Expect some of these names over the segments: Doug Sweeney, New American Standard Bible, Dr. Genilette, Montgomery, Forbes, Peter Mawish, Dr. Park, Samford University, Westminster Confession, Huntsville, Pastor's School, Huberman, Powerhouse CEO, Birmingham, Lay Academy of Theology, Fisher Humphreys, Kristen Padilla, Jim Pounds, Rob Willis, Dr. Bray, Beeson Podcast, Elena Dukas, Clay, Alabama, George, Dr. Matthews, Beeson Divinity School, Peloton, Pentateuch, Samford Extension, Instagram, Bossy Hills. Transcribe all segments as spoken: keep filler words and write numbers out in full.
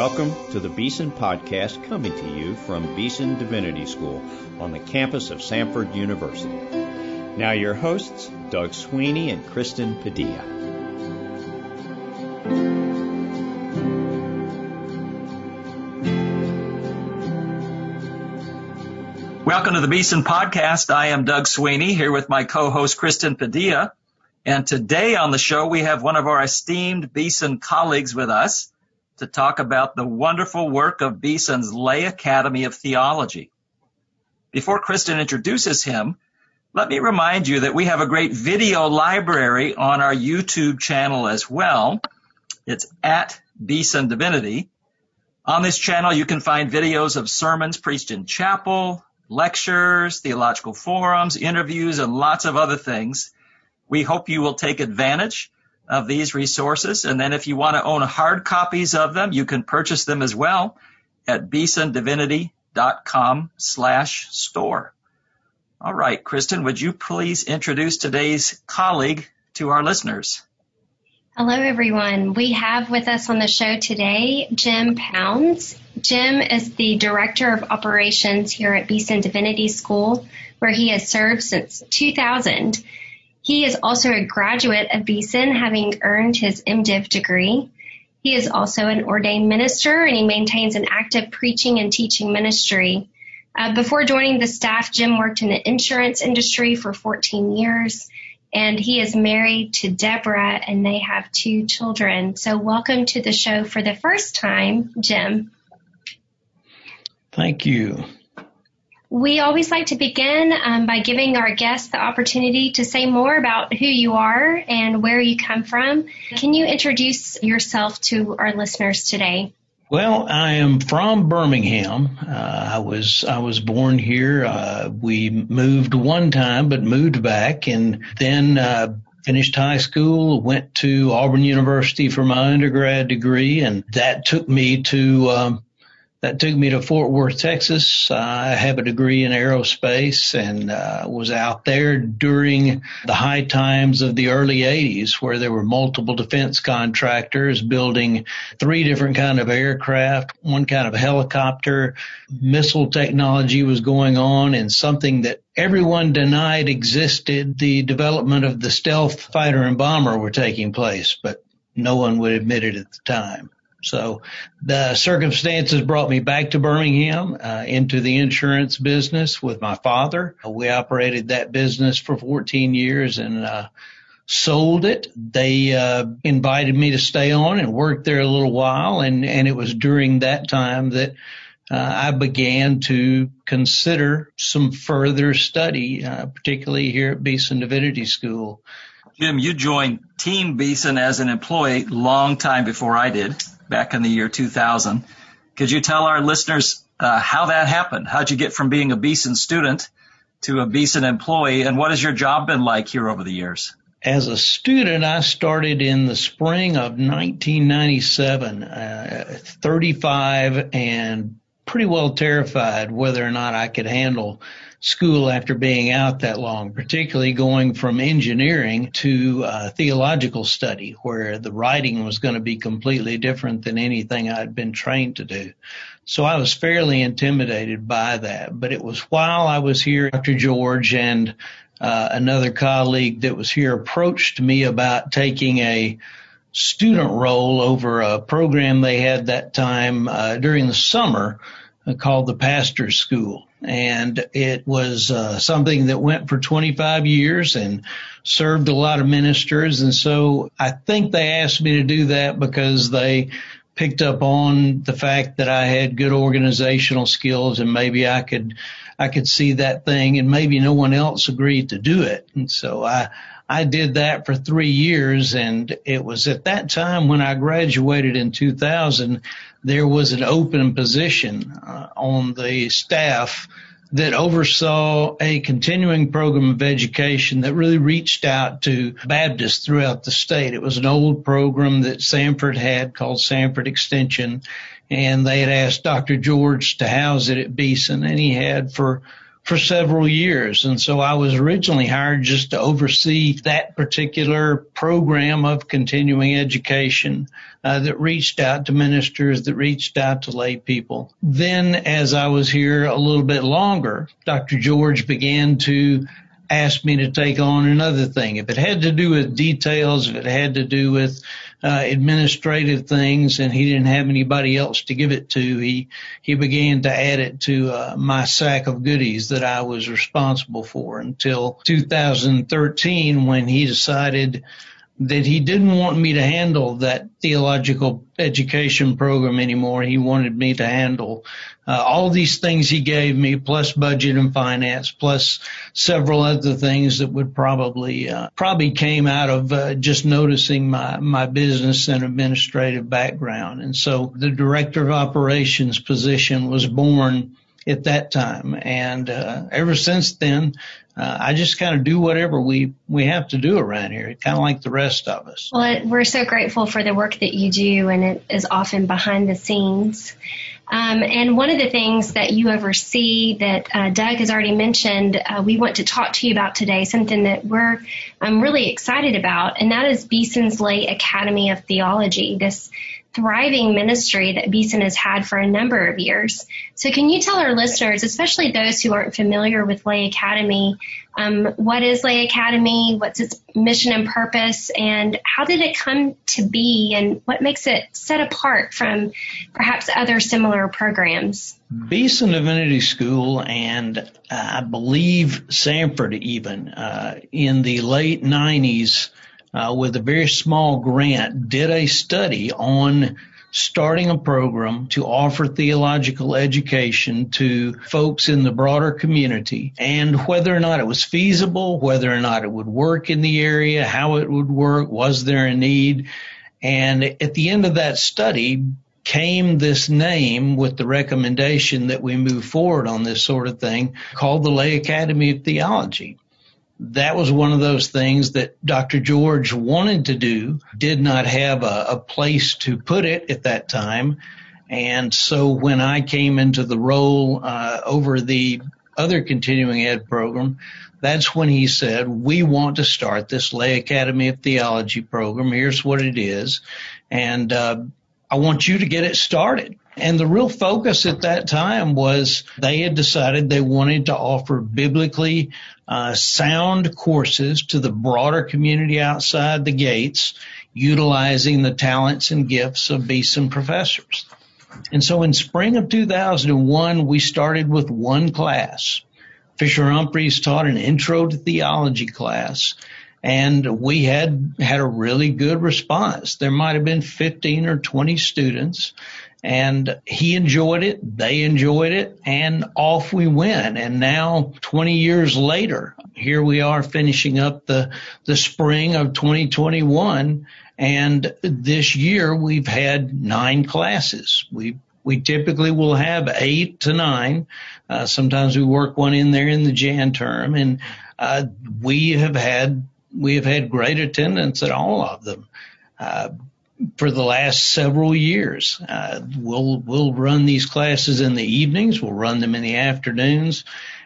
Welcome to the Beeson Podcast, coming to you from Beeson Divinity School on the campus of Samford University. Now your hosts, Doug Sweeney and Kristen Padilla. Welcome to the Beeson Podcast. I am Doug Sweeney, here with my co-host Kristen Padilla. And today on the show, we have one of our esteemed Beeson colleagues with us to talk about the wonderful work of Beeson's Lay Academy of Theology. Before Kristen introduces him, let me remind you that we have a great video library on our YouTube channel as well. It's at Beeson Divinity. On this channel, you can find videos of sermons preached in chapel, lectures, theological forums, interviews, and lots of other things. We hope you will take advantage of these resources. And then if you want to own hard copies of them, you can purchase them as well at beesondivinity.com slash store. All right, Kristen, would you please introduce today's colleague to our listeners? Hello, everyone. We have with us on the show today Jim Pounds. Jim is the Director of Operations here at Beeson Divinity School, where he has served since two thousand. He is also a graduate of Beeson, having earned his MDiv degree. He is also an ordained minister, and he maintains an active preaching and teaching ministry. Uh, before joining the staff, Jim worked in the insurance industry for fourteen years, and he is married to Deborah, and they have two children. So welcome to the show for the first time, Jim. Thank you. We always like to begin um, by giving our guests the opportunity to say more about who you are and where you come from. Can you introduce yourself to our listeners today? Well, I am from Birmingham. Uh, I was I was born here. Uh, we moved one time, but moved back, and then uh, finished high school, went to Auburn University for my undergrad degree, and that took me to um, That took me to Fort Worth, Texas. Uh, I have a degree in aerospace and uh, was out there during the high times of the early eighties, where there were multiple defense contractors building three different kind of aircraft, one kind of helicopter. Missile technology was going on, and something that everyone denied existed, the development of the stealth fighter and bomber, were taking place, but no one would admit it at the time. So the circumstances brought me back to Birmingham, uh, into the insurance business with my father. We operated that business for fourteen years and uh, sold it. They uh, invited me to stay on and work there a little while, and, and it was during that time that uh, I began to consider some further study, uh, particularly here at Beeson Divinity School. Jim, you joined Team Beeson as an employee long time before I did, back in the year two thousand. Could you tell our listeners uh, how that happened? How'd you get from being a Beeson student to a Beeson employee, and what has your job been like here over the years? As a student, I started in the spring of nineteen ninety-seven, uh, thirty-five and pretty well terrified whether or not I could handle school after being out that long, particularly going from engineering to uh, theological study, where the writing was going to be completely different than anything I'd been trained to do. So I was fairly intimidated by that. But it was while I was here, Doctor George and uh, another colleague that was here approached me about taking a student role over a program they had that time uh, during the summer uh, called the Pastor's School. And it was uh, something that went for twenty-five years and served a lot of ministers. And so I think they asked me to do that because they picked up on the fact that I had good organizational skills, and maybe I could I could see that thing, and maybe no one else agreed to do it. And so I I did that for three years, and it was at that time when I graduated in two thousand, there was an open position uh, on the staff that oversaw a continuing program of education that really reached out to Baptists throughout the state. It was an old program that Samford had called Samford Extension, and they had asked Doctor George to house it at Beeson, and he had for for several years. And so I was originally hired just to oversee that particular program of continuing education uh, that reached out to ministers, that reached out to lay people. Then as I was here a little bit longer, Doctor George began to asked me to take on another thing. If it had to do with details, if it had to do with uh, administrative things, and he didn't have anybody else to give it to, he he began to add it to uh, my sack of goodies that I was responsible for until two thousand thirteen, when he decided that he didn't want me to handle that theological education program anymore. He wanted me to handle uh, all these things he gave me, plus budget and finance, plus several other things that would probably uh, probably came out of uh, just noticing my, my business and administrative background. And so the director of operations position was born at that time. And uh, ever since then, Uh, I just kind of do whatever we, we have to do around here, kind of like the rest of us. Well, it, we're so grateful for the work that you do, and it is often behind the scenes. Um, and one of the things that you oversee that uh, Doug has already mentioned, uh, we want to talk to you about today, something that we're um, really excited about, and that is Beeson's Lay Academy of Theology, this thriving ministry that Beeson has had for a number of years. So can you tell our listeners, especially those who aren't familiar with Lay Academy, um, what is Lay Academy, what's its mission and purpose, and how did it come to be, and what makes it set apart from perhaps other similar programs? Beeson Divinity School, and uh, I believe Samford even, uh, in the late nineties, Uh, with a very small grant, did a study on starting a program to offer theological education to folks in the broader community, and whether or not it was feasible, whether or not it would work in the area, how it would work, was there a need. And at the end of that study came this name with the recommendation that we move forward on this sort of thing called the Lay Academy of Theology. That was one of those things that Doctor George wanted to do, did not have a, a place to put it at that time. And so when I came into the role uh, over the other continuing ed program, that's when he said, we want to start this Lay Academy of Theology program. Here's what it is. And uh, I want you to get it started. And the real focus at that time was they had decided they wanted to offer biblically uh, sound courses to the broader community outside the gates, utilizing the talents and gifts of Beeson professors. And so in spring of two thousand one, we started with one class. Fisher Humphreys taught an intro to theology class. And we had had a really good response. There might have been fifteen or twenty students, and he enjoyed it, they enjoyed it, and off we went. And now twenty years later, here we are finishing up the, the spring of twenty twenty-one, and this year we've had nine classes. We've We typically will have eight to nine. Uh, sometimes we work one in there in the Jan term, and uh, we have had we have had great attendance at all of them uh, for the last several years. Uh, we'll we'll run these classes in the evenings. We'll run them in the afternoons,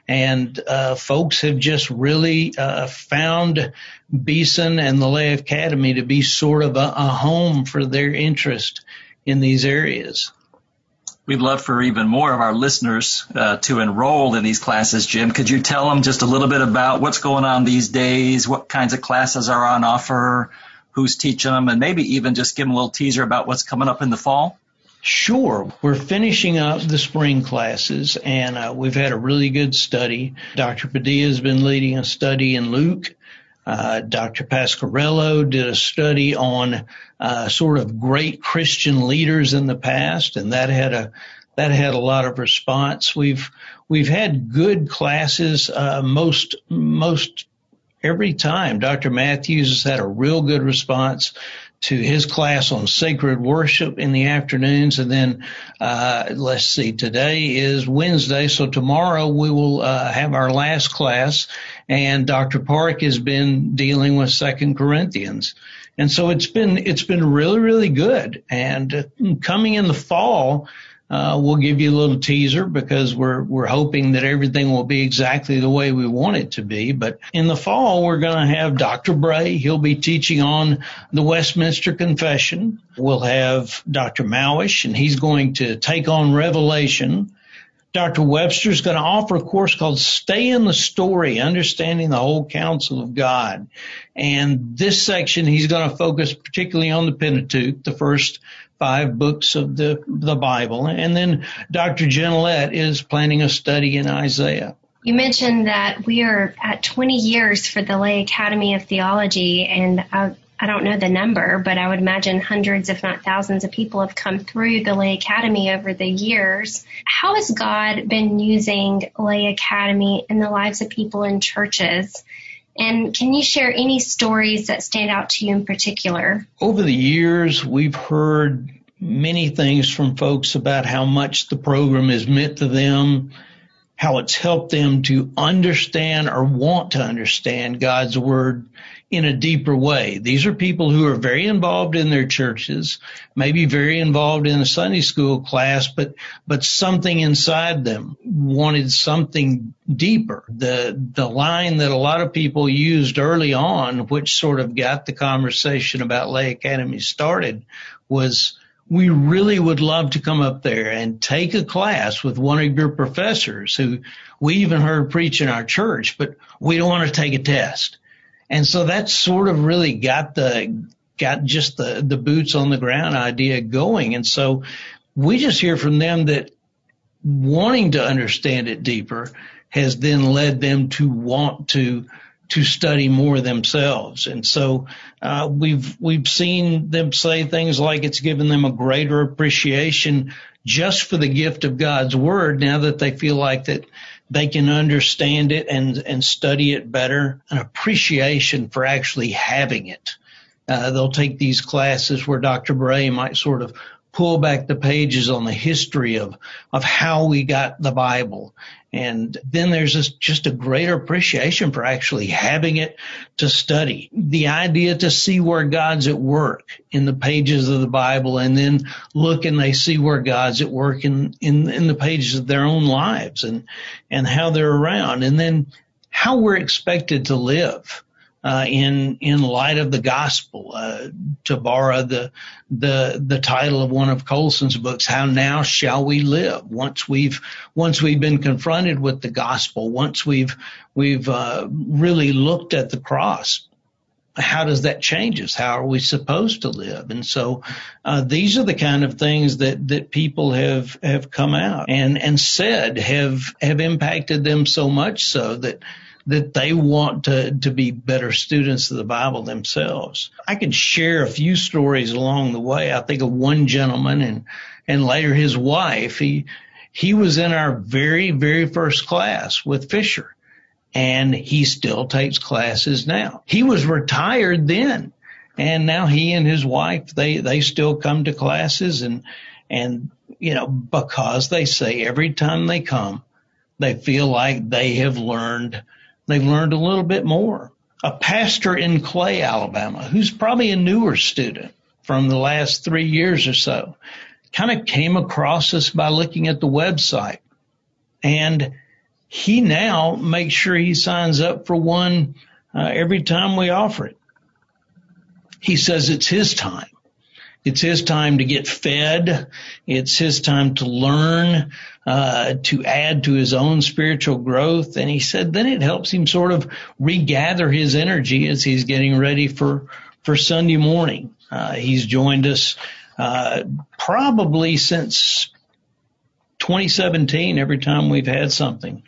and uh, folks have just really uh, found Beeson and the Lay Academy to be sort of a, a home for their interest in these areas. We'd love for even more of our listeners uh, to enroll in these classes. Jim, could you tell them just a little bit about what's going on these days, what kinds of classes are on offer, who's teaching them, and maybe even just give them a little teaser about what's coming up in the fall? Sure. We're finishing up the spring classes, and uh, we've had a really good study. Doctor Padilla has been leading a study in Luke. Uh, Doctor Pascarello did a study on uh, sort of great Christian leaders in the past, and that had a that had a lot of response. We've we've had good classes uh, most most every time. Doctor Matthews has had a real good response to his class on sacred worship in the afternoons, and then uh, let's see, today is Wednesday, so tomorrow we will uh, have our last class, and Doctor Park has been dealing with Second Corinthians, and so it's been it's been really really good. And coming in the fall, Uh, we'll give you a little teaser because we're we're hoping that everything will be exactly the way we want it to be. But in the fall, we're going to have Doctor Bray. He'll be teaching on the Westminster Confession. We'll have Doctor Mawish, and he's going to take on Revelation. Doctor Webster's going to offer a course called Stay in the Story, Understanding the Whole Counsel of God. And this section, he's going to focus particularly on the Pentateuch, the first five books of the, the Bible. And then Doctor Genilette is planning a study in Isaiah. You mentioned that we are at twenty years for the Lay Academy of Theology, and I, I don't know the number, but I would imagine hundreds, if not thousands, of people have come through the Lay Academy over the years. How has God been using Lay Academy in the lives of people in churches? And can you share any stories that stand out to you in particular? Over the years, we've heard many things from folks about how much the program has meant to them, how it's helped them to understand or want to understand God's Word in a deeper way. These are people who are very involved in their churches, maybe very involved in a Sunday school class, but but something inside them wanted something deeper. The the line that a lot of people used early on, which sort of got the conversation about Lay Academy started, was, "We really would love to come up there and take a class with one of your professors who we even heard preach in our church, but we don't want to take a test." And so that sort of really got the got just the, the boots on the ground idea going. And so we just hear from them that wanting to understand it deeper has then led them to want to to study more themselves. And so uh, we've we've seen them say things like it's given them a greater appreciation just for the gift of God's Word now that they feel like that they can understand it and, and study it better, an appreciation for actually having it. Uh, they'll take these classes where Doctor Bray might sort of pull back the pages on the history of, of how we got the Bible. And then there's this, just a greater appreciation for actually having it to study. The idea to see where God's at work in the pages of the Bible, and then look and they see where God's at work in, in, in the pages of their own lives and, and how they're around. And then how we're expected to live. Uh, in in light of the gospel, uh, to borrow the the the title of one of Colson's books, how now shall we live? Once we've once we've been confronted with the gospel, once we've we've uh, really looked at the cross, how does that change us? How are we supposed to live? And so uh, these are the kind of things that, that people have, have come out and and said have have impacted them so much so that. that they want to, to be better students of the Bible themselves. I can share a few stories along the way. I think of one gentleman and, and later his wife. He, he was in our very, very first class with Fisher, and he still takes classes now. He was retired then, and now he and his wife, they, they still come to classes and, and, you know, because they say every time they come, they feel like they have learned They learned a little bit more. A pastor in Clay, Alabama, who's probably a newer student from the last three years or so, kind of came across us by looking at the website. And he now makes sure he signs up for one uh, every time we offer it. He says it's his time. It's his time to get fed. It's his time to learn, uh, to add to his own spiritual growth. And he said then it helps him sort of regather his energy as he's getting ready for, for Sunday morning. Uh, he's joined us, uh, probably since twenty seventeen, every time we've had something.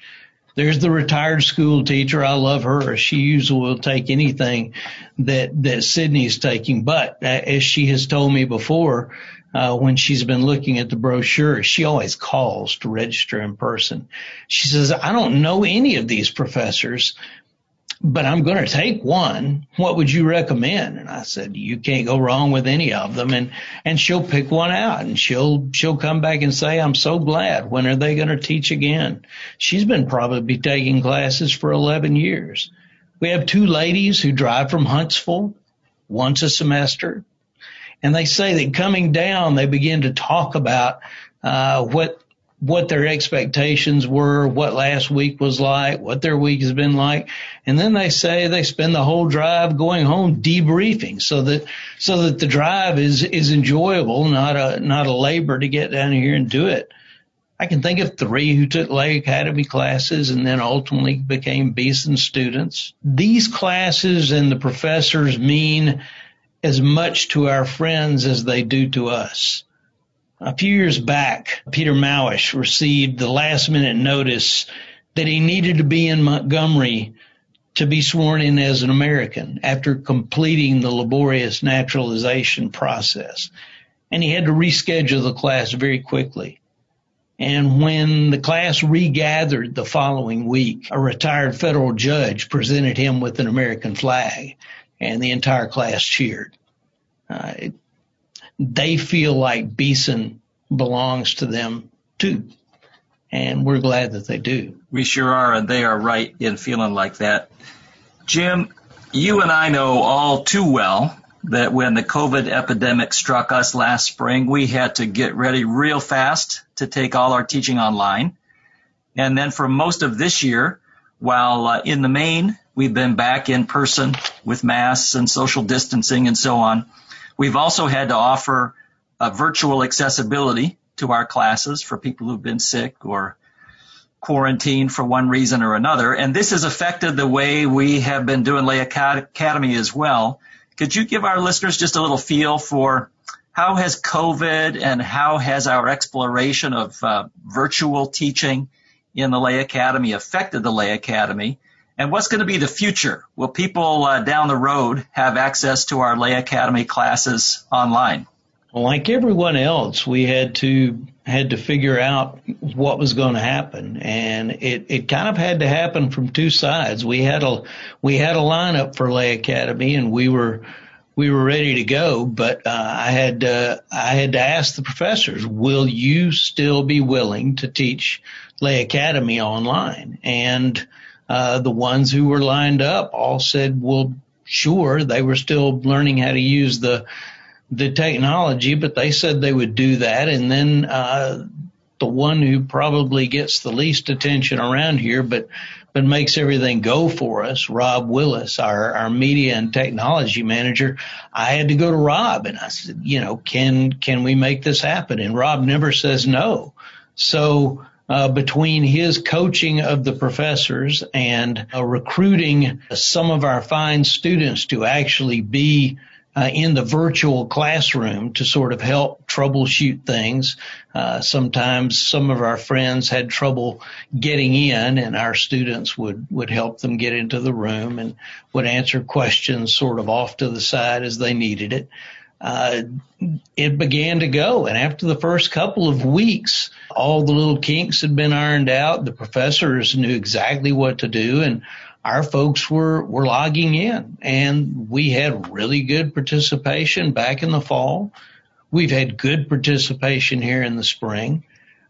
There's the retired school teacher. I love her. She usually will take anything that, that Sydney's taking. But as she has told me before, uh, when she's been looking at the brochure, she always calls to register in person. She says, "I don't know any of these professors, but I'm going to take one. What would you recommend?" And I said, "You can't go wrong with any of them." And, and she'll pick one out and she'll, she'll come back and say, "I'm so glad. When are they going to teach again?" She's been probably taking classes for eleven years. We have two ladies who drive from Huntsville once a semester. And they say that coming down, they begin to talk about uh, what what their expectations were, what last week was like, what their week has been like. And then they say they spend the whole drive going home debriefing so that so that the drive is is enjoyable, not a not a labor to get down here and do it. I can think of three who took Lay Academy classes and then ultimately became Beeson students. These classes and the professors mean as much to our friends as they do to us. A few years back, Peter Mawish received the last-minute notice that he needed to be in Montgomery to be sworn in as an American after completing the laborious naturalization process. And he had to reschedule the class very quickly. And when the class regathered the following week, a retired federal judge presented him with an American flag, and the entire class cheered. Uh, it, they feel like Beeson belongs to them, too, and we're glad that they do. We sure are, and they are right in feeling like that. Jim, you and I know all too well that when the COVID epidemic struck us last spring, we had to get ready real fast to take all our teaching online. And then for most of this year, while uh, in the main, we've been back in person with masks and social distancing and so on, we've also had to offer a virtual accessibility to our classes for people who've been sick or quarantined for one reason or another. And this has affected the way we have been doing Lay Academy as well. Could you give our listeners just a little feel for how has COVID and how has our exploration of uh, virtual teaching in the Lay Academy affected the Lay Academy? And what's going to be the future? Will people uh, down the road have access to our Lay Academy classes online? Like everyone else, we had to had to figure out what was going to happen, and it, it kind of had to happen from two sides. We had a we had a lineup for Lay Academy, and we were we were ready to go. But uh, I had uh, I had to ask the professors, "Will you still be willing to teach Lay Academy online?" And uh, the ones who were lined up all said, "Well, sure." They were still learning how to use the the technology, but they said they would do that. And then uh the one who probably gets the least attention around here but but makes everything go for us, Rob Willis, our our media and technology manager, I had to go to Rob and I said, you know, can can we make this happen? And Rob never says no. So Uh, between his coaching of the professors and uh, recruiting some of our fine students to actually be Uh, in the virtual classroom to sort of help troubleshoot things. Uh, sometimes some of our friends had trouble getting in, and our students would, would help them get into the room and would answer questions sort of off to the side as they needed it. Uh, it began to go, and after the first couple of weeks, all the little kinks had been ironed out. The professors knew exactly what to do, and our folks were, were logging in, and we had really good participation back in the fall. We've had good participation here in the spring.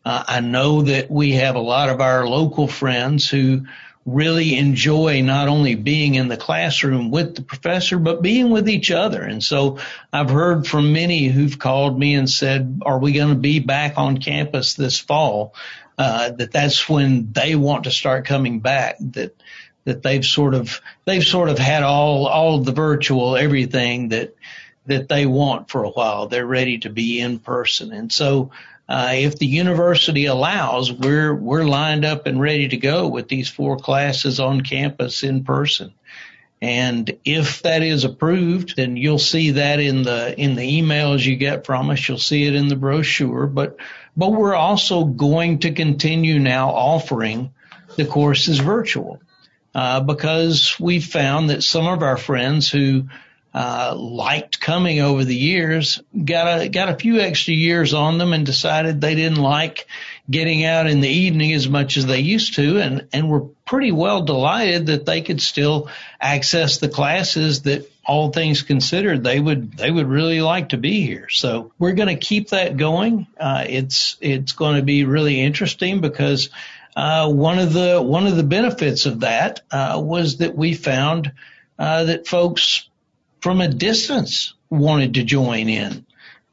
Uh, I know that we have a lot of our local friends who really enjoy not only being in the classroom with the professor, but being with each other. And so I've heard from many who've called me and said, are we going to be back on campus this fall? Uh, that that's when they want to start coming back, that that they've sort of they've sort of had all all the virtual everything that that they want for a while. They're ready to be in person, and so uh, if the university allows, we're we're lined up and ready to go with these four classes on campus in person. And if that is approved, then you'll see that in the in the emails you get from us. You'll see it in the brochure. But but we're also going to continue now offering the courses virtual. Uh, because we found that some of our friends who uh, liked coming over the years got a, got a few extra years on them and decided they didn't like getting out in the evening as much as they used to, and, and were pretty well delighted that they could still access the classes that, all things considered, they would they would really like to be here. So we're going to keep that going. Uh, it's it's going to be really interesting because Uh, one of the one of the benefits of that uh, was that we found uh, that folks from a distance wanted to join in.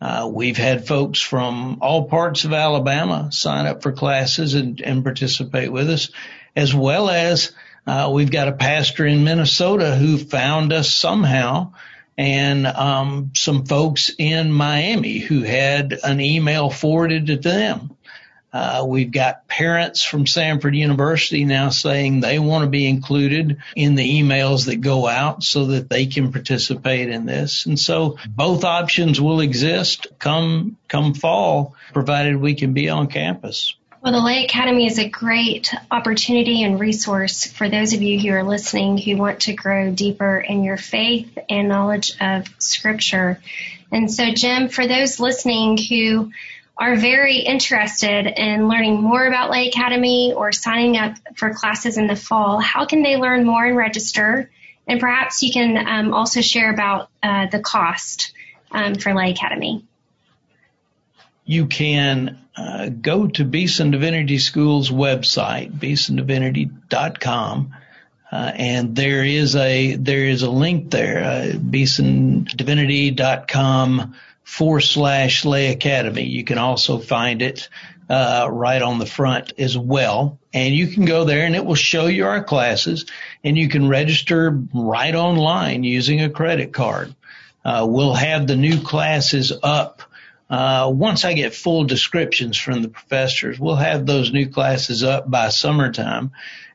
Uh, we've had folks from all parts of Alabama sign up for classes and, and participate with us, as well as uh, we've got a pastor in Minnesota who found us somehow, and um, some folks in Miami who had an email forwarded to them. Uh, we've got parents from Samford University now saying they want to be included in the emails that go out so that they can participate in this. And so both options will exist come come fall, provided we can be on campus. Well, the Lay Academy is a great opportunity and resource for those of you who are listening who want to grow deeper in your faith and knowledge of Scripture. And so, Jim, for those listening who are very interested in learning more about Lay Academy or signing up for classes in the fall, how can they learn more and register? And perhaps you can um, also share about uh, the cost um, for Lay Academy. You can uh, go to Beeson Divinity School's website, beeson divinity dot com. Uh, and there is a there is a link there, uh, beeson divinity dot com forward slash Lay Academy. You can also find it uh right on the front as well. And you can go there and it will show you our classes, and you can register right online using a credit card. Uh, we'll have the new classes up. Uh, once I get full descriptions from the professors, we'll have those new classes up by summertime,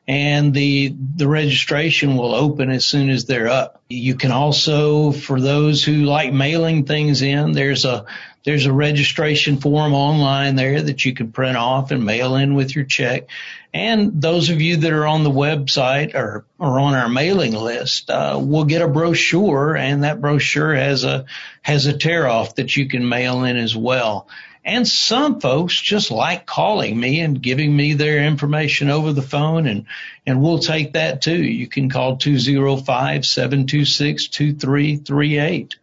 and the the registration will open as soon as they're up. You can also, for those who like mailing things in, there's a there's a registration form online there that you can print off and mail in with your check. And those of you that are on the website or, or on our mailing list, uh, will get a brochure, and that brochure has a has a tear-off that you can mail in as well. And some folks just like calling me and giving me their information over the phone, and, and we'll take that too. You can call two oh five, seven two six, two three three eight.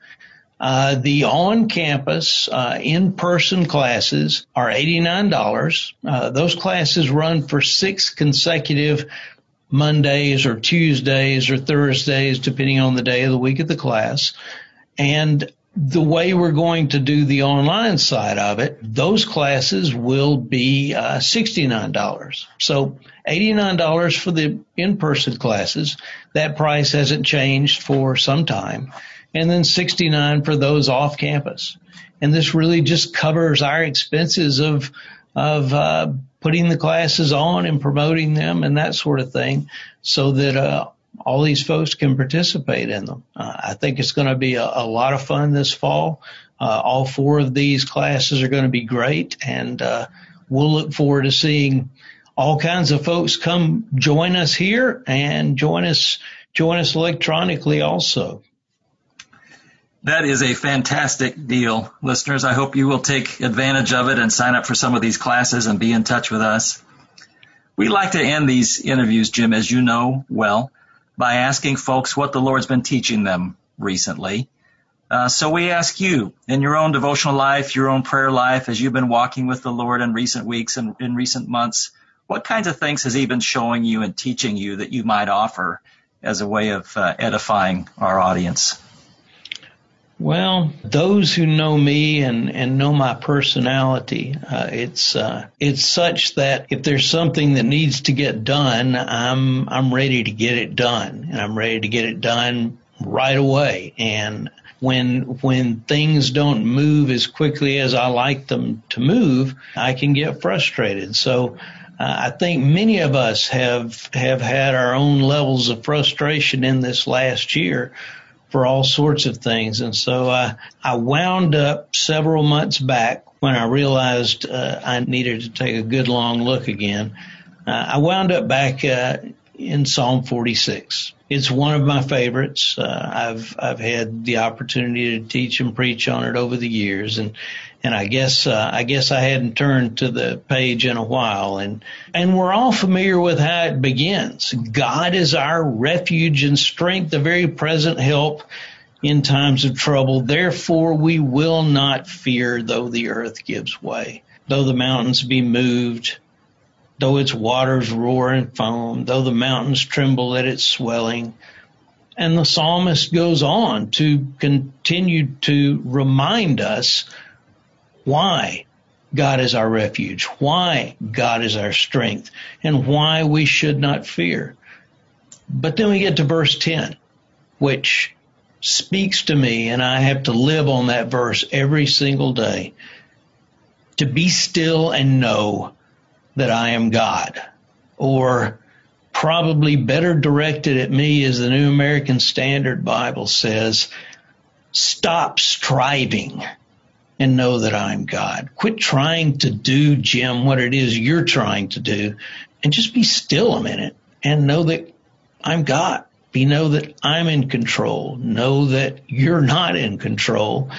Uh, the on-campus, uh, in-person classes are eighty-nine dollars. Uh, those classes run for six consecutive Mondays or Tuesdays or Thursdays, depending on the day of the week of the class. And the way we're going to do the online side of it, those classes will be uh, sixty-nine dollars. So eighty-nine dollars for the in-person classes. That price hasn't changed for some time. And then sixty-nine dollars for those off campus. And this really just covers our expenses of of uh, putting the classes on and promoting them and that sort of thing, so that uh, all these folks can participate in them. Uh, I think it's going to be a, a lot of fun this fall. Uh, all four of these classes are going to be great, and uh, we'll look forward to seeing all kinds of folks come join us here and join us join us electronically also. That is a fantastic deal, listeners. I hope you will take advantage of it and sign up for some of these classes and be in touch with us. We like to end these interviews, Jim, as you know well, by asking folks what the Lord's been teaching them recently. Uh, so we ask you, in your own devotional life, your own prayer life, as you've been walking with the Lord in recent weeks and in recent months, what kinds of things has He been showing you and teaching you that you might offer as a way of uh, edifying our audience? Well, those who know me and, and know my personality, uh, it's uh, it's such that if there's something that needs to get done, I'm I'm ready to get it done, and I'm ready to get it done right away. And when when things don't move as quickly as I like them to move, I can get frustrated. So uh, I think many of us have have had our own levels of frustration in this last year for all sorts of things. And so uh, I wound up several months back when I realized uh, I needed to take a good long look again. Uh, I wound up back uh, in Psalm forty-six. It's one of my favorites. Uh, I've I've had the opportunity to teach and preach on it over the years, and and I guess uh, I guess I hadn't turned to the page in a while, and and we're all familiar with how it begins. God is our refuge and strength, a very present help in times of trouble. Therefore, we will not fear, though the earth gives way, though the mountains be moved, though its waters roar and foam, though the mountains tremble at its swelling. And the psalmist goes on to continue to remind us why God is our refuge, why God is our strength, and why we should not fear. But then we get to verse ten, which speaks to me, and I have to live on that verse every single day. To be still and know that I am God. Or probably better directed at me is the New American Standard Bible says, stop striving and know that I am God. Quit trying to do, Jim, what it is you're trying to do, and just be still a minute and know that I'm God. Be know that I'm in control. Know that you're not in control.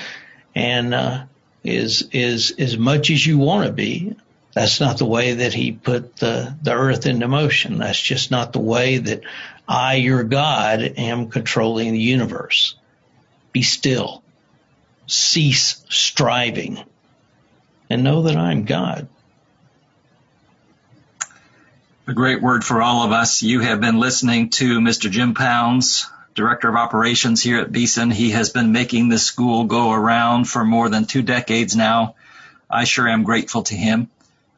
And uh, is is as much as you want to be. That's not the way that he put the, the earth into motion. That's just not the way that I, your God, am controlling the universe. Be still. Cease striving. And know that I'm God. A great word for all of us. You have been listening to Mister Jim Pounds, Director of Operations here at Beeson. He has been making this school go around for more than two decades now. I sure am grateful to him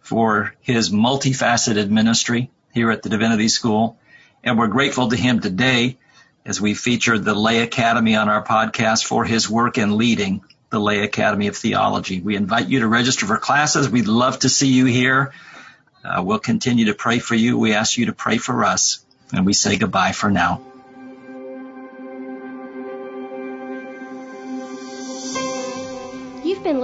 for his multifaceted ministry here at the Divinity School. And we're grateful to him today as we featured the Lay Academy on our podcast for his work in leading the Lay Academy of Theology. We invite you to register for classes. We'd love to see you here. Uh, we'll continue to pray for you. We ask you to pray for us, and we say goodbye for now. You've been